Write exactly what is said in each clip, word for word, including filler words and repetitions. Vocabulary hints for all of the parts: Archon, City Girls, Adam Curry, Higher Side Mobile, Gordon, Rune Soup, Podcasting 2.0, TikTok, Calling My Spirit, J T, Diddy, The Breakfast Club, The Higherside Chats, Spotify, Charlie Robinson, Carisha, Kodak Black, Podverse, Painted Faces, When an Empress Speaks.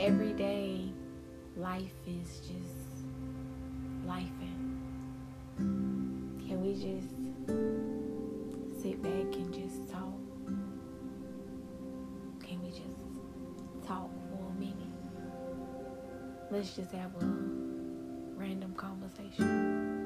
everyday life is just lifing. Can we just sit back and just talk? Can we just talk for a minute? Let's just have a random conversation.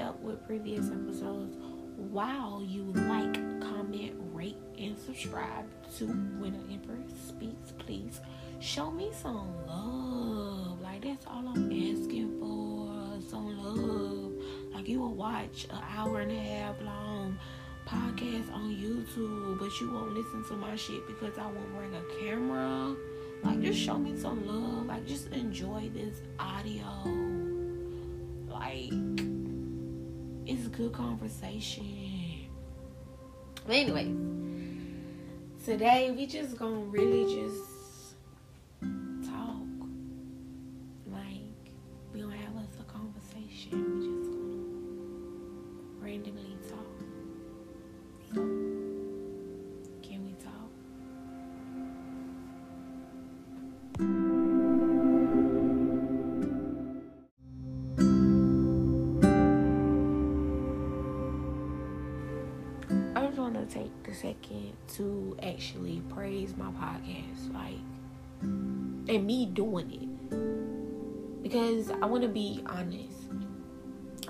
Up with previous episodes while you like, comment, rate, and subscribe to When an Empress Speaks. Please show me some love. Like, that's all I'm asking for, some love. Like, you will watch an hour and a half long podcast on YouTube, but you won't listen to my shit because I won't bring a camera. Like, just show me some love. Like, just enjoy this audio. Like, it's a good conversation. But anyways, today we just gonna really just talk. Like, we gonna have us a conversation. We just gonna randomly talk. So, can we talk? Take the second to actually praise my podcast, like, and me doing it, because I want to be honest.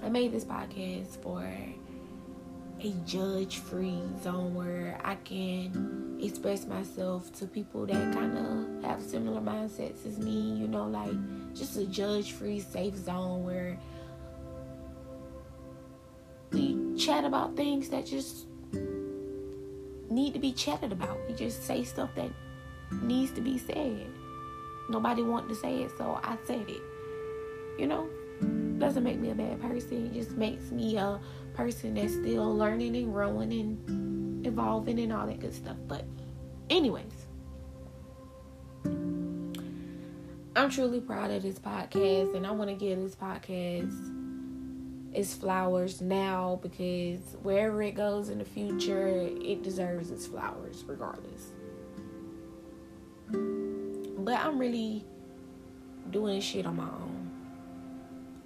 I made this podcast for a judge-free zone where I can express myself to people that kind of have similar mindsets as me, you know, like, just a judge-free safe zone where we chat about things that just need to be chatted about. We just say stuff that needs to be said. Nobody wanted to say it, so I said it. You know, doesn't make me a bad person. It just makes me a person that's still learning and growing and evolving and all that good stuff. But anyways, I'm truly proud of this podcast, and I want to give this podcast its flowers now, because wherever it goes in the future, it deserves its flowers regardless. But I'm really doing shit on my own.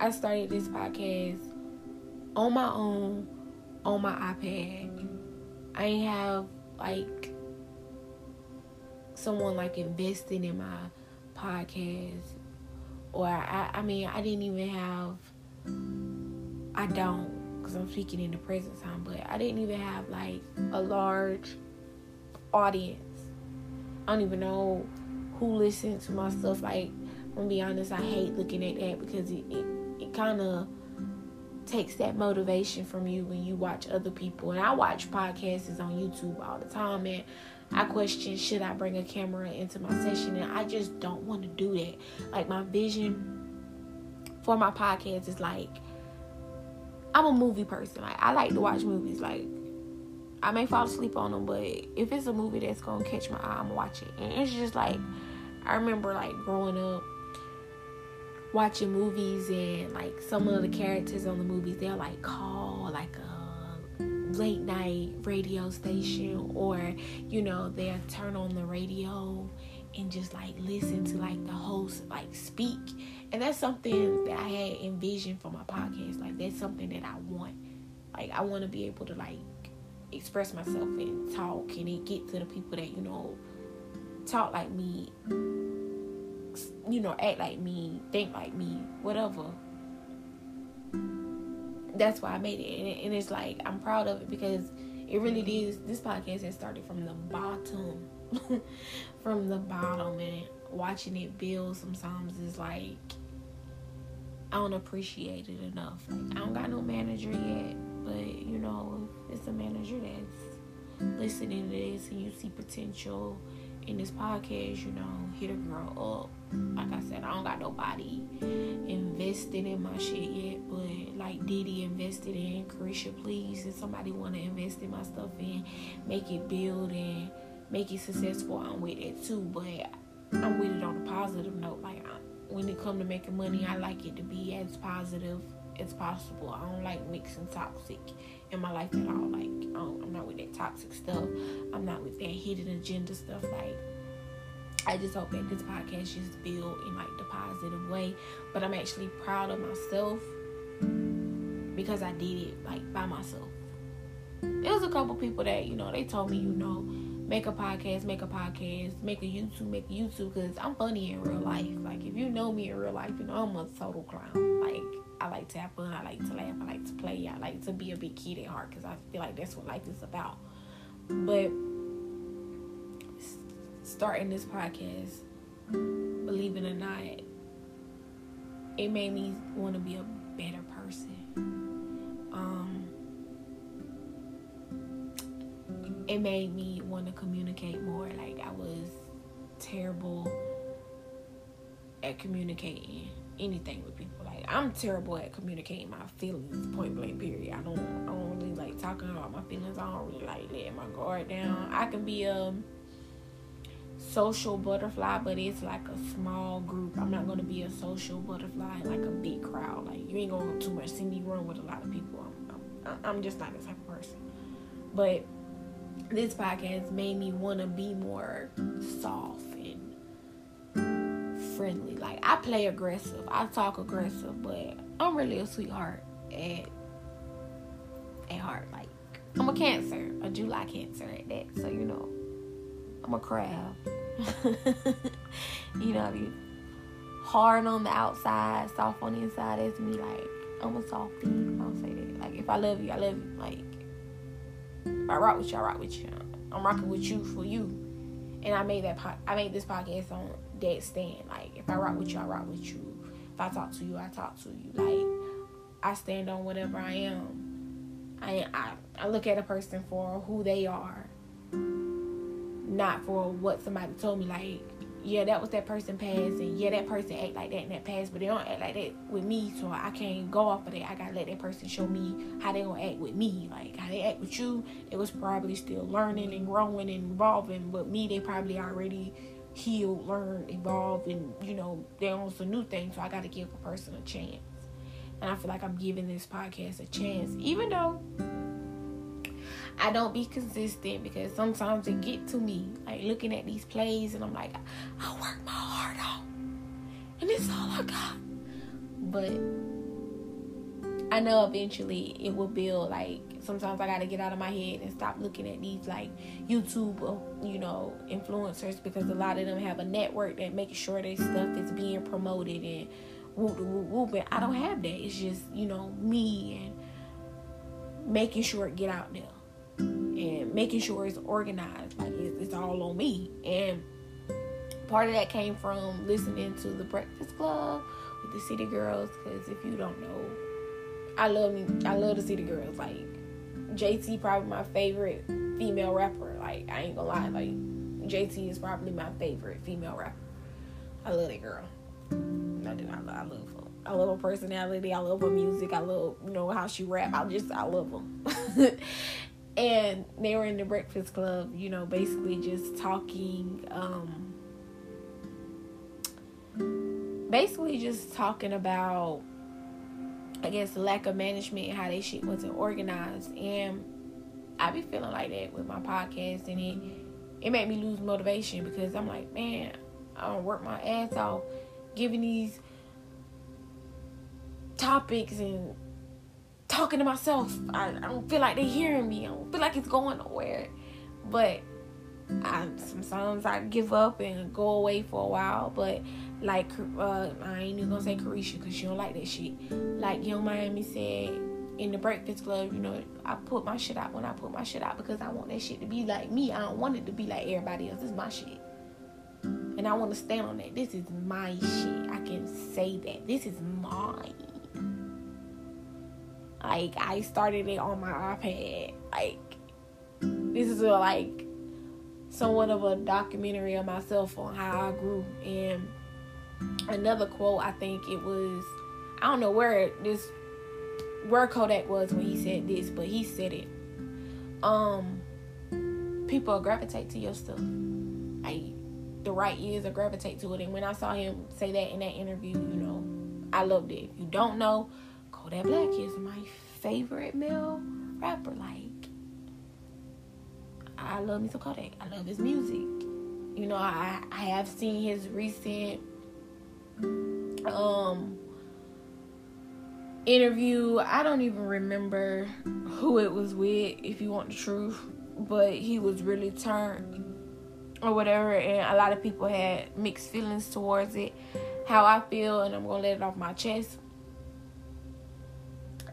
I started this podcast on my own, on my iPad. I ain't have, like, someone, like, investing in my podcast. Or, I, I mean, I didn't even have... I don't, because I'm speaking in the present time, but I didn't even have, like, a large audience. I don't even know who listened to my stuff. Like, I'm going to be honest, I hate looking at that, because it, it, it kind of takes that motivation from you when you watch other people. And I watch podcasts on YouTube all the time, and I question, should I bring a camera into my session? And I just don't want to do that. Like, my vision for my podcast is, like, I'm a movie person. Like, I like to watch movies. Like, I may fall asleep on them, but if it's a movie that's gonna catch my eye, I'm watching. And it's just like, I remember, like, growing up watching movies, and, like, some of the characters on the movies, they'll, like, call, like, a late night radio station, or, you know, they'll turn on the radio and just, like, listen to, like, the host, like, speak. And that's something that I had envisioned for my podcast. Like, that's something that I want. Like, I want to be able to, like, express myself and talk, and it get to the people that, you know, talk like me, you know, act like me, think like me, whatever. That's why I made it. And, it, and it's like, I'm proud of it, because it really is. This podcast has started from the bottom. From the bottom, and watching it build sometimes is like, I don't appreciate it enough. Like, I don't got no manager yet, but, you know, it's a manager that's listening to this, and you see potential in this podcast, you know, here to grow up. Like I said, I don't got nobody invested in my shit yet, but like Diddy invested in Carisha Please, and somebody want to invest in my stuff and make it build and make it successful, I'm with it too. But I'm with it on a positive note. Like I, when it come to making money, I like it to be as positive as possible. I don't like mixing toxic in my life at all. Like I don't, I'm not with that toxic stuff. I'm not with that hidden agenda stuff. Like I just hope that this podcast just build in like the positive way. But I'm actually proud of myself because I did it like by myself. There was a couple people that, you know, they told me, you know, make a podcast, make a podcast, make a YouTube, make a YouTube, because I'm funny in real life. Like, if you know me in real life, you know I'm a total clown. Like, I like to have fun, I like to laugh, I like to play, I like to be a big kid at heart, because I feel like that's what life is about. But starting this podcast, believe it or not, it made me want to be a better person. Um... It made me want to communicate more. Like, I was terrible at communicating anything with people. Like, I'm terrible at communicating my feelings, point blank, period. I don't, I don't really like talking about my feelings. I don't really like letting my guard down. I can be a social butterfly, but it's like a small group. I'm not going to be a social butterfly in like a big crowd. Like, you ain't going to too much see me run with a lot of people. I'm, I'm, I'm just not the type of person. But this podcast made me want to be more soft and friendly. Like, I play aggressive. I talk aggressive, but I'm really a sweetheart at, at heart. Like, I'm a Cancer, a July Cancer at that. So, you know, I'm a crab. You know, I be hard on the outside, soft on the inside. That's me. Like, I'm a softie. I don't say that. Like, if I love you, I love you. Like, I rock with you, I rock with you. I'm rocking with you for you. And I made that. Po- I made this podcast on that stand. Like, if I rock with you, I rock with you. If I talk to you, I talk to you. Like, I stand on whatever I am. I I, I look at a person for who they are, not for what somebody told me. Like, yeah, that was that person past, and yeah, that person act like that in that past, but they don't act like that with me, so I can't go off of that. I gotta let that person show me how they gonna act with me. Like, how they act with you, they was probably still learning and growing and evolving, but me, they probably already healed, learned, evolved, and, you know, they're on some new thing, so I gotta give a person a chance. And I feel like I'm giving this podcast a chance, even though I don't be consistent, because sometimes it get to me. Like, looking at these plays, and I'm like, I work my heart out, and it's all I got. But I know eventually it will build. Like, sometimes I gotta get out of my head and stop looking at these, like, YouTube, you know, influencers, because a lot of them have a network that making sure their stuff is being promoted and whoop whoop whoop. But I don't have that. It's just, you know, me and making sure it get out there. And making sure it's organized. Like, it's, it's all on me. And part of that came from listening to The Breakfast Club with the City Girls. Because if you don't know, I love me. I love the City Girls. Like, J T probably my favorite female rapper. Like, I ain't gonna lie. Like, J T is probably my favorite female rapper. I love that girl. Not that I love. I love her. I love her personality. I love her music. I love, you know, how she rap. I just, I love her. And they were in The Breakfast Club, you know, basically just talking, um, basically just talking about, I guess, lack of management and how they shit wasn't organized. And I be feeling like that with my podcast, and it, it made me lose motivation, because I'm like, man, I don't work my ass off giving these topics and talking to myself. I, I don't feel like they're hearing me. I don't feel like it's going nowhere. But I, sometimes I give up and go away for a while. But like, uh, I ain't even gonna say Carisha, because she don't like that shit. Like Young Miami said in The Breakfast Club, you know, I put my shit out when I put my shit out, because I want that shit to be like me. I don't want it to be like everybody else. It's my shit. And I want to stand on that. This is my shit. I can say that. This is mine. Like, I started it on my iPad. Like, this is a, like, somewhat of a documentary of myself on how I grew. And another quote, I think it was, I don't know where this, where Kodak was when he said this, but he said it. Um, people gravitate to your stuff. Like, the right ears will gravitate to it. And when I saw him say that in that interview, you know, I loved it. If you don't know, Kodak Black is my favorite male rapper. Like, I love me some Kodak. I love his music. You know, I, I have seen his recent um interview. I don't even remember who it was with, if you want the truth, but he was really turned or whatever, and a lot of people had mixed feelings towards it. How I feel, and I'm gonna let it off my chest,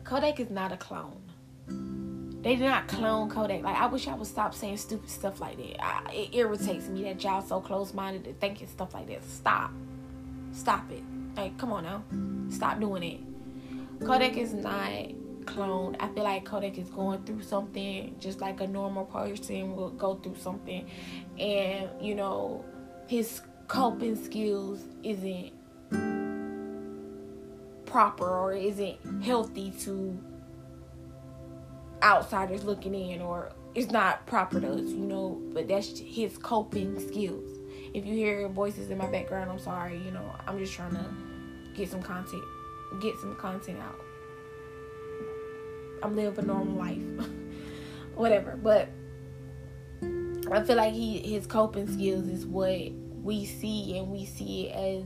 Kodak is not a clone. They did not clone Kodak. Like, I wish y'all would stop saying stupid stuff like that. I, it irritates me that y'all so close-minded to thinking stuff like that. Stop. Stop it. Like, come on now. Stop doing it. Kodak is not cloned. I feel like Kodak is going through something just like a normal person will go through something. And, you know, his coping skills isn't proper or isn't healthy to outsiders looking in, or it's not proper to us, you know, but that's his coping skills. If you hear voices in my background, I'm sorry, you know, I'm just trying to get some content, get some content out. I'm living a normal life, whatever, but I feel like he, his coping skills is what we see, and we see it as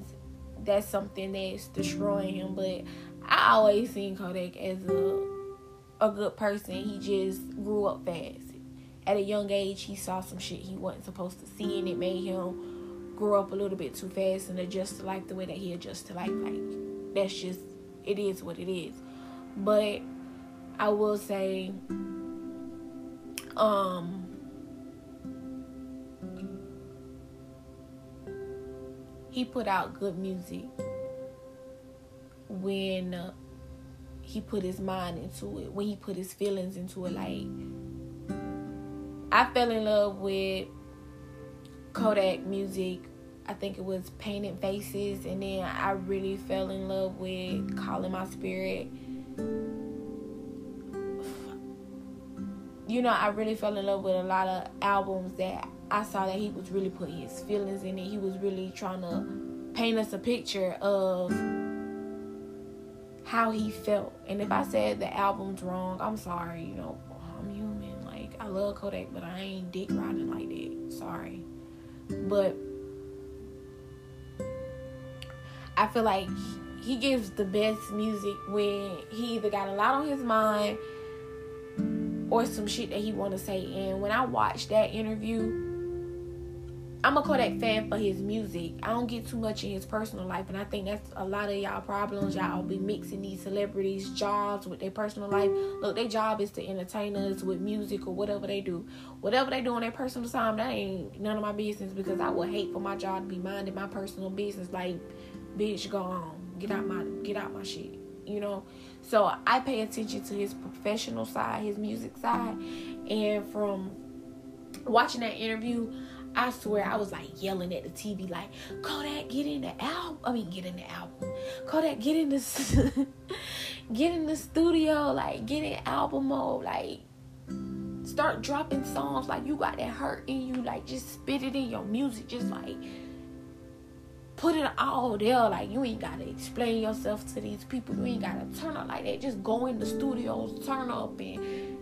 that's something that's destroying him, but I always seen Kodak as a a good person. He just grew up fast. At a young age, he saw some shit he wasn't supposed to see, and it made him grow up a little bit too fast and adjust to life the way that he adjusts to life. Like, that's just, it is what it is. But I will say, um, he put out good music when uh, he put his mind into it, when he put his feelings into it. Like, I fell in love with Kodak music. I think it was Painted Faces, and then I really fell in love with Calling My Spirit. You know, I really fell in love with a lot of albums that I saw that he was really putting his feelings in it. He was really trying to paint us a picture of how he felt. And if I said the album's wrong, I'm sorry, you know, I'm human. Like, I love Kodak, but I ain't dick riding like that. Sorry. But I feel like he gives the best music when he either got a lot on his mind or some shit that he want to say. And when I watched that interview, I'm a Kodak fan for his music. I don't get too much in his personal life, and I think that's a lot of y'all problems. Y'all be mixing these celebrities' jobs with their personal life. Look, their job is to entertain us with music or whatever they do. Whatever they do on their personal time, that ain't none of my business, because I would hate for my job to be minding my personal business. Like, bitch, go on. Get out my, get out my shit, you know? So I pay attention to his professional side, his music side, and from watching that interview, I swear I was like yelling at the T V like, Kodak, get in the album. I mean, get in the album. Kodak, get in the get in the studio. Like, get in album mode. Like, start dropping songs. Like, you got that hurt in you. Like, just spit it in your music. Just like put it all there. Like, you ain't gotta explain yourself to these people. You ain't gotta turn up like that. Just go in the studio, turn up, and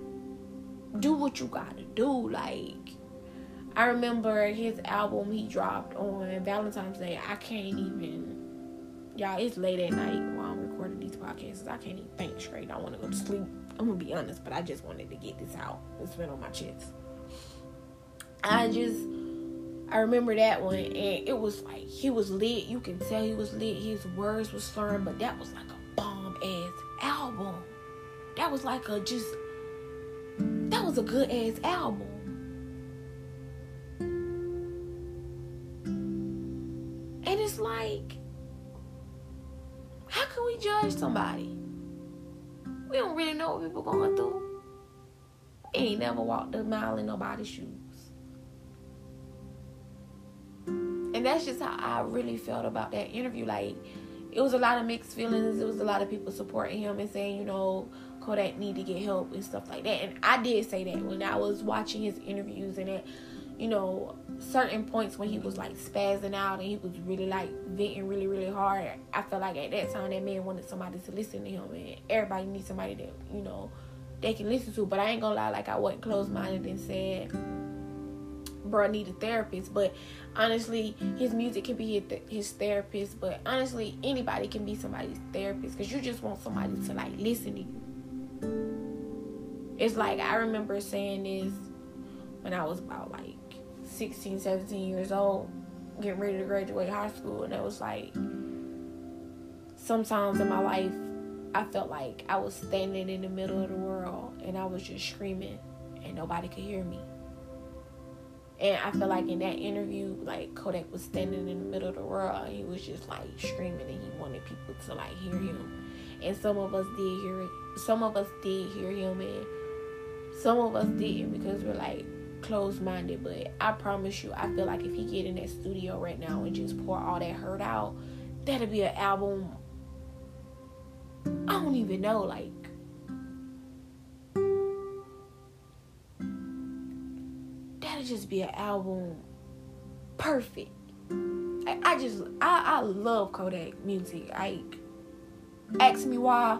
do what you gotta do. Like, I remember his album he dropped on Valentine's Day. I can't even, y'all, it's late at night while I'm recording these podcasts. I can't even think straight. I want to go to sleep. I'm going to be honest, but I just wanted to get this out. It's been on my chest. I just, I remember that one, and it was like, he was lit. You can tell he was lit. His words were slurred, but that was like a bomb-ass album. That was like a just, that was a good-ass album. Like, how can we judge somebody? We don't really know what people going through. We ain't never walked a mile in nobody's shoes. And that's just how I really felt about that interview. Like, it was a lot of mixed feelings. It was a lot of people supporting him and saying, you know, Kodak need to get help and stuff like that. And I did say that when I was watching his interviews, and at, you know, certain points when he was like spazzing out and he was really like venting really, really hard, I felt like at that time that man wanted somebody to listen to him, and everybody needs somebody that, you know, they can listen to. But I ain't gonna lie, like, I wasn't closed-minded and said, bro, I need a therapist. But honestly, his music can be his therapist, but honestly, anybody can be somebody's therapist, because you just want somebody to like listen to you. It's like, I remember saying this when I was about like sixteen, seventeen years old, getting ready to graduate high school. And it was like, sometimes in my life, I felt like I was standing in the middle of the world and I was just screaming and nobody could hear me. And I feel like in that interview, like, Kodak was standing in the middle of the world and he was just like screaming and he wanted people to like hear him. And some of us did hear it. Some of us did hear him, and some of us didn't, because we're like closed-minded. But I promise you, I feel like if he get in that studio right now and just pour all that hurt out, that'll be an album. I don't even know, like, that'll just be an album perfect. I, I just I, I love Kodak music. Like, ask me why.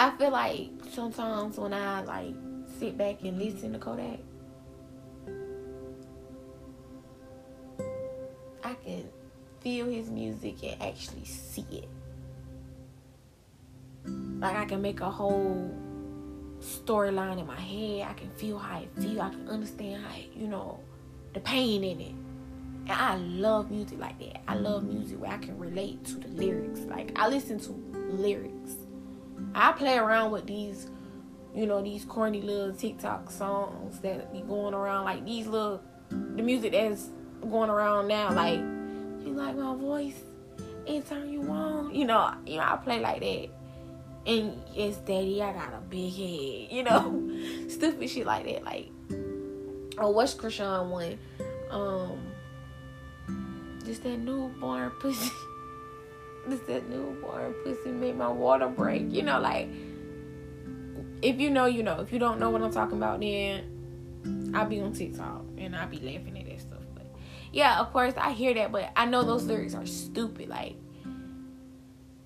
I feel like sometimes when I like sit back and listen to Kodak, I can feel his music and actually see it. Like, I can make a whole storyline in my head. I can feel how it feels. I can understand how it, you know, the pain in it. And I love music like that. I love music where I can relate to the lyrics. Like, I listen to lyrics. I play around with these, you know, these corny little TikTok songs that be going around, like these little, the music that's going around now, like, you like my voice anytime you want, you know, you know, I play like that. And yes, daddy, I got a big head, you know, stupid shit like that. Like, oh, what's Krishan one? Um, just that newborn pussy. This that newborn pussy made my water break. You know, like, if you know, you know. If you don't know what I'm talking about, then I'll be on TikTok and I'll be laughing at that stuff. But yeah, of course, I hear that, but I know those lyrics are stupid. Like,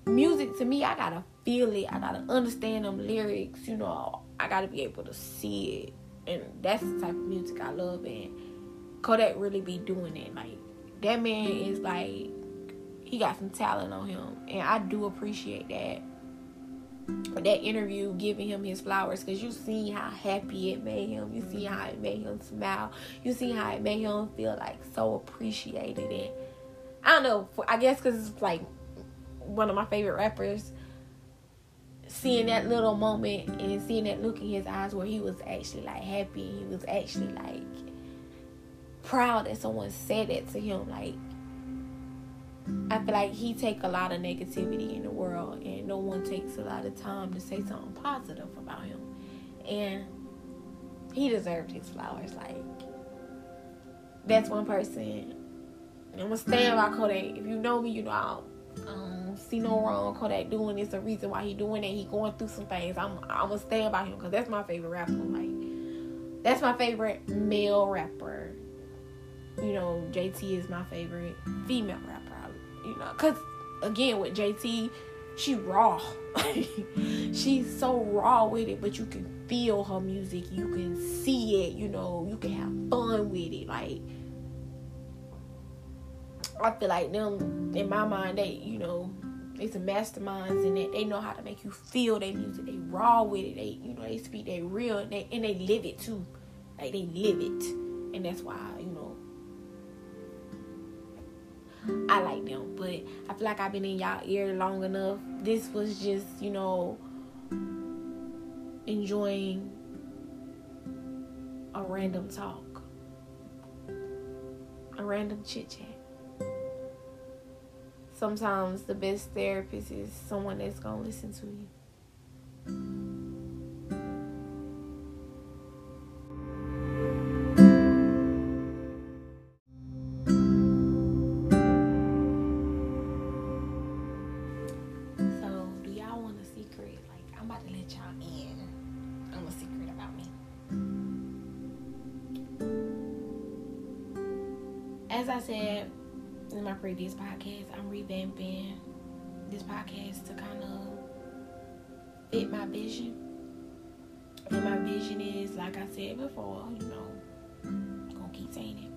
music to me, I gotta feel it. I gotta understand them lyrics. You know, I gotta be able to see it. And that's the type of music I love. And Kodak really be doing it. Like, that man is like, he got some talent on him, and I do appreciate that. That interview, giving him his flowers, because you see how happy it made him. You see how it made him smile. You see how it made him feel like so appreciated. And I don't know, I guess because it's like one of my favorite rappers. Seeing that little moment and seeing that look in his eyes where he was actually like happy, and he was actually like proud that someone said that to him. Like, I feel like he take a lot of negativity in the world, and no one takes a lot of time to say something positive about him. And he deserved his flowers. Like, that's one person. I'm going to stand by Kodak. If you know me, you know I don't um, see no wrong Kodak doing this. The reason why he doing it, he going through some things. I'm, I'm going to stand by him, because that's my favorite rapper. Like, that's my favorite male rapper. You know, J T is my favorite female rapper. You know, because, again, with J T, she raw. She's so raw with it, but you can feel her music. You can see it, you know. You can have fun with it. Like, I feel like them, in my mind, they, you know, they some masterminds in that. They know how to make you feel their music. They raw with it. They, you know, they speak, they real, and they, and they live it, too. Like, they live it. And that's why, you know, I like them. But I feel like I've been in y'all ear long enough. This was just, you know, enjoying a random talk, a random chit chat. Sometimes the best therapist is someone that's gonna listen to you. as I said in my previous podcast, I'm revamping this podcast to kind of fit my vision. And my vision is, like I said before, you know, I'm gonna keep saying it.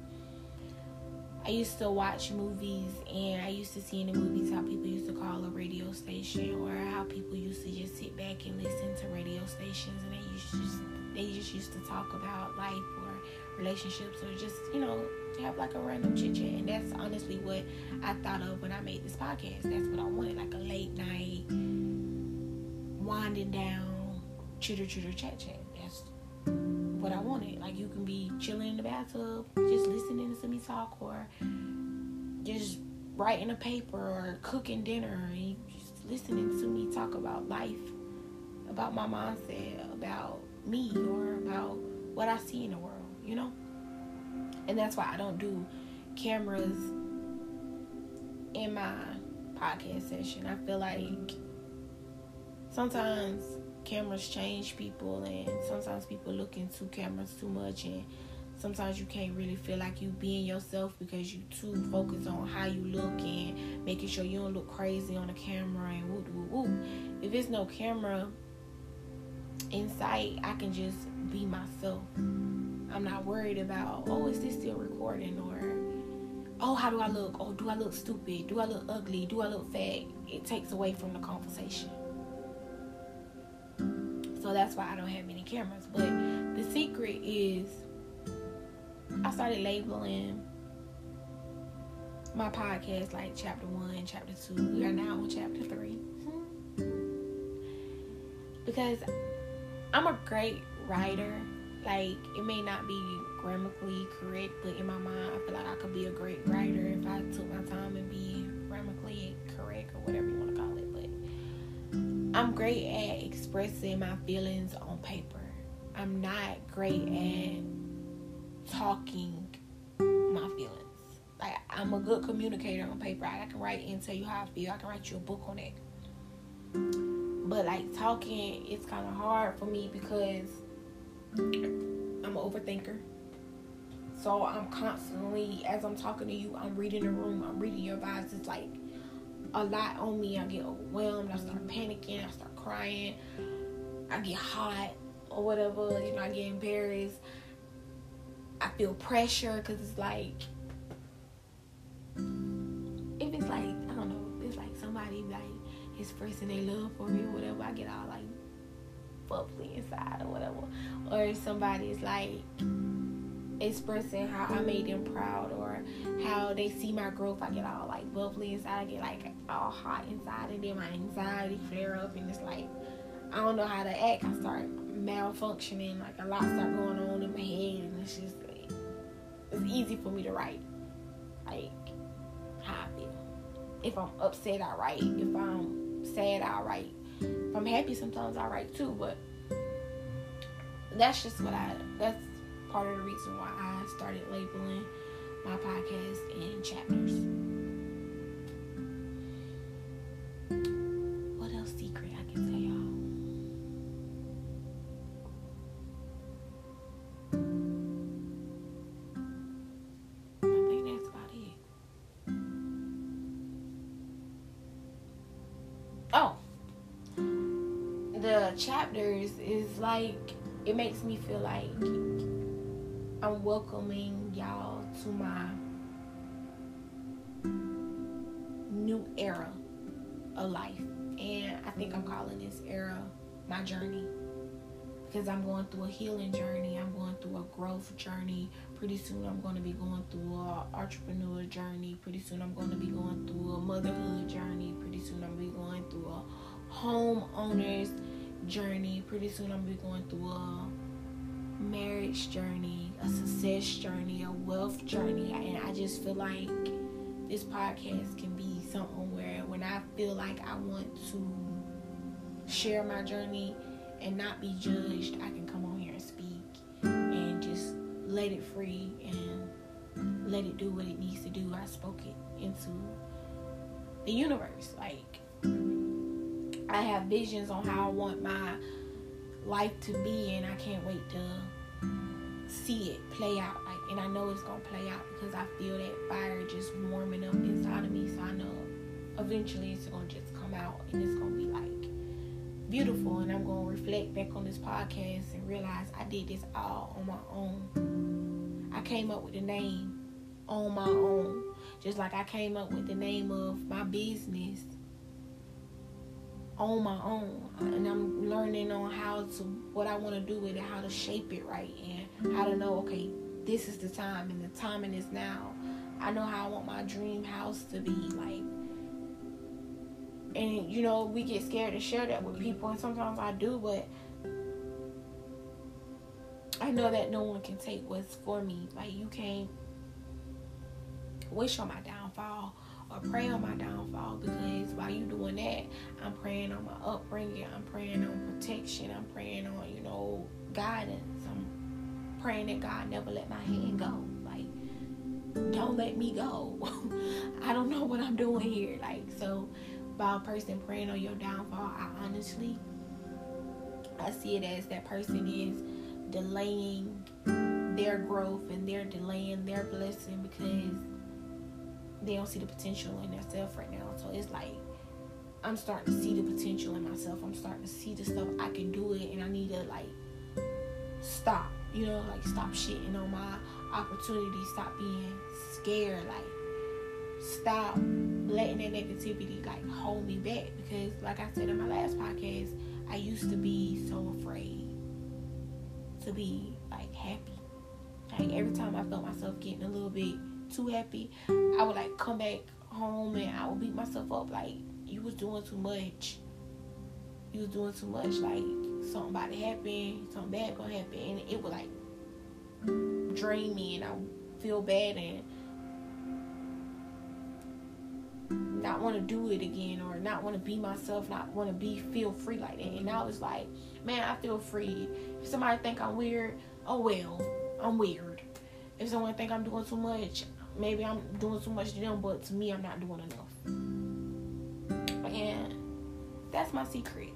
I used to watch movies, and I used to see in the movies how people used to call a radio station, or how people used to just sit back and listen to radio stations, and they used to just, they just used to talk about life or relationships, or just, you know, have like a random chit chat. And that's honestly what I thought of when I made this podcast. That's what I wanted, like a late night winding down chitter chitter chat chat. That's what I wanted. Like, you can be chilling in the bathtub, just listening to me talk, or just writing a paper, or cooking dinner, and you just listening to me talk about life, about my mindset, about me, or about what I see in the world, you know. And that's why I don't do cameras in my podcast session. I feel like sometimes cameras change people, and sometimes people look into cameras too much, and sometimes you can't really feel like you being yourself because you too focused on how you look and making sure you don't look crazy on the camera and whoop whoop whoop. If there's no camera in sight, I can just be myself. I'm not worried about, oh, is this still recording, or, oh, how do I look? Oh, do I look stupid? Do I look ugly? Do I look fat? It takes away from the conversation. So that's why I don't have many cameras. But the secret is, I started labeling my podcast like chapter one, chapter two. We are now on chapter three. Because I'm a great writer. Like, it may not be grammatically correct, but in my mind, I feel like I could be a great writer if I took my time and be grammatically correct, or whatever you want to call it. I'm great at expressing my feelings on paper. I'm not great at talking my feelings. Like, I'm a good communicator on paper. I can write and tell you how I feel. I can write you a book on it. But, like, talking, it's kind of hard for me because I'm an overthinker. So I'm constantly, as I'm talking to you, I'm reading the room. I'm reading your vibes. It's like a lot on me. I get overwhelmed, I start panicking, I start crying, I get hot or whatever, you know, I get embarrassed, I feel pressure, because it's like, if it's like, I don't know, if it's like somebody like expressing their love for me or whatever, I get all like bubbly inside or whatever. Or if somebody's like expressing how I made them proud or how they see my growth, I get all like bubbly inside. I get like all hot inside, and then my anxiety flare up, and it's like I don't know how to act. I start malfunctioning, like a lot start going on in my head, and it's just like, it's easy for me to write like how I feel. If I'm upset, I write. If I'm sad, I write. If I'm happy, sometimes I write too. But that's just what I that's part of the reason why I started labeling my podcast in chapters. What else secret I can tell y'all? I think that's about it. Oh, the chapters is like, it makes me feel like I'm welcoming y'all to my new era of life. And I think I'm calling this era my journey, because I'm going through a healing journey. I'm going through a growth journey. Pretty soon I'm going to be going through an entrepreneur journey. Pretty soon I'm going to be going through a motherhood journey. Pretty soon I'm going to be going through a homeowner's journey. Pretty soon I'm going to be going through a marriage journey, a success journey, a wealth journey. And I just feel like this podcast can be something where when I feel like I want to share my journey and not be judged, I can come on here and speak and just let it free and let it do what it needs to do. I spoke it into the universe. Like, I have visions on how I want my life to be, and I can't wait to see it play out. Like, and I know it's gonna play out because I feel that fire just warming up inside of me. So I know eventually it's gonna just come out and it's gonna be like beautiful. And I'm gonna reflect back on this podcast and realize I did this all on my own. I came up with the name on my own, just like I came up with the name of my business on my own. And I'm learning on how to, what I want to do with it, how to shape it right, and how to know, okay, this is the time, and the timing is now. I know how I want my dream house to be, like, and you know, we get scared to share that with people, and sometimes I do, but I know that no one can take what's for me. Like, you can't wish on my downfall or pray on my downfall, because while you doing that, I'm praying on my upbringing, I'm praying on protection, I'm praying on, you know, guidance. I'm praying that God never let my hand go. Like, don't let me go. I don't know what I'm doing here. Like, so by a person praying on your downfall, I honestly, I see it as that person is delaying their growth and they're delaying their blessing because they don't see the potential in themselves right now. So it's like, I'm starting to see the potential in myself. I'm starting to see the stuff I can do it, and I need to, like, stop, you know, like, stop shitting on my opportunities. Stop being scared. Like, stop letting that negativity, like, hold me back, because like I said in my last podcast, I used to be so afraid to be, like, happy. Like, every time I felt myself getting a little bit too happy, I would, like, come back home and I would beat myself up, like, you was doing too much, you was doing too much, like, something about to happen, something bad gonna happen, and it would, like, drain me, and I would feel bad and not want to do it again, or not want to be myself, not want to be, feel free like that. And I was like, man, I feel free. If somebody think I'm weird, oh well, I'm weird. If someone think I'm doing too much, maybe I'm doing too much to them, but to me, I'm not doing enough. And that's my secret.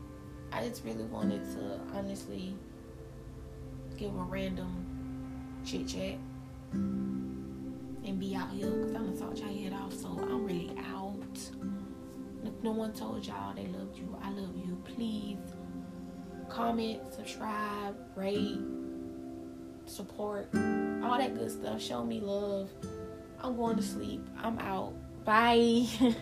I just really wanted to honestly give a random chit chat and be out here, because I'm going to talk y'all head off, so I'm really out. If no one told y'all they loved you, I love you. Please comment, subscribe, rate, support, all that good stuff. Show me love. I'm going to sleep. I'm out. Bye.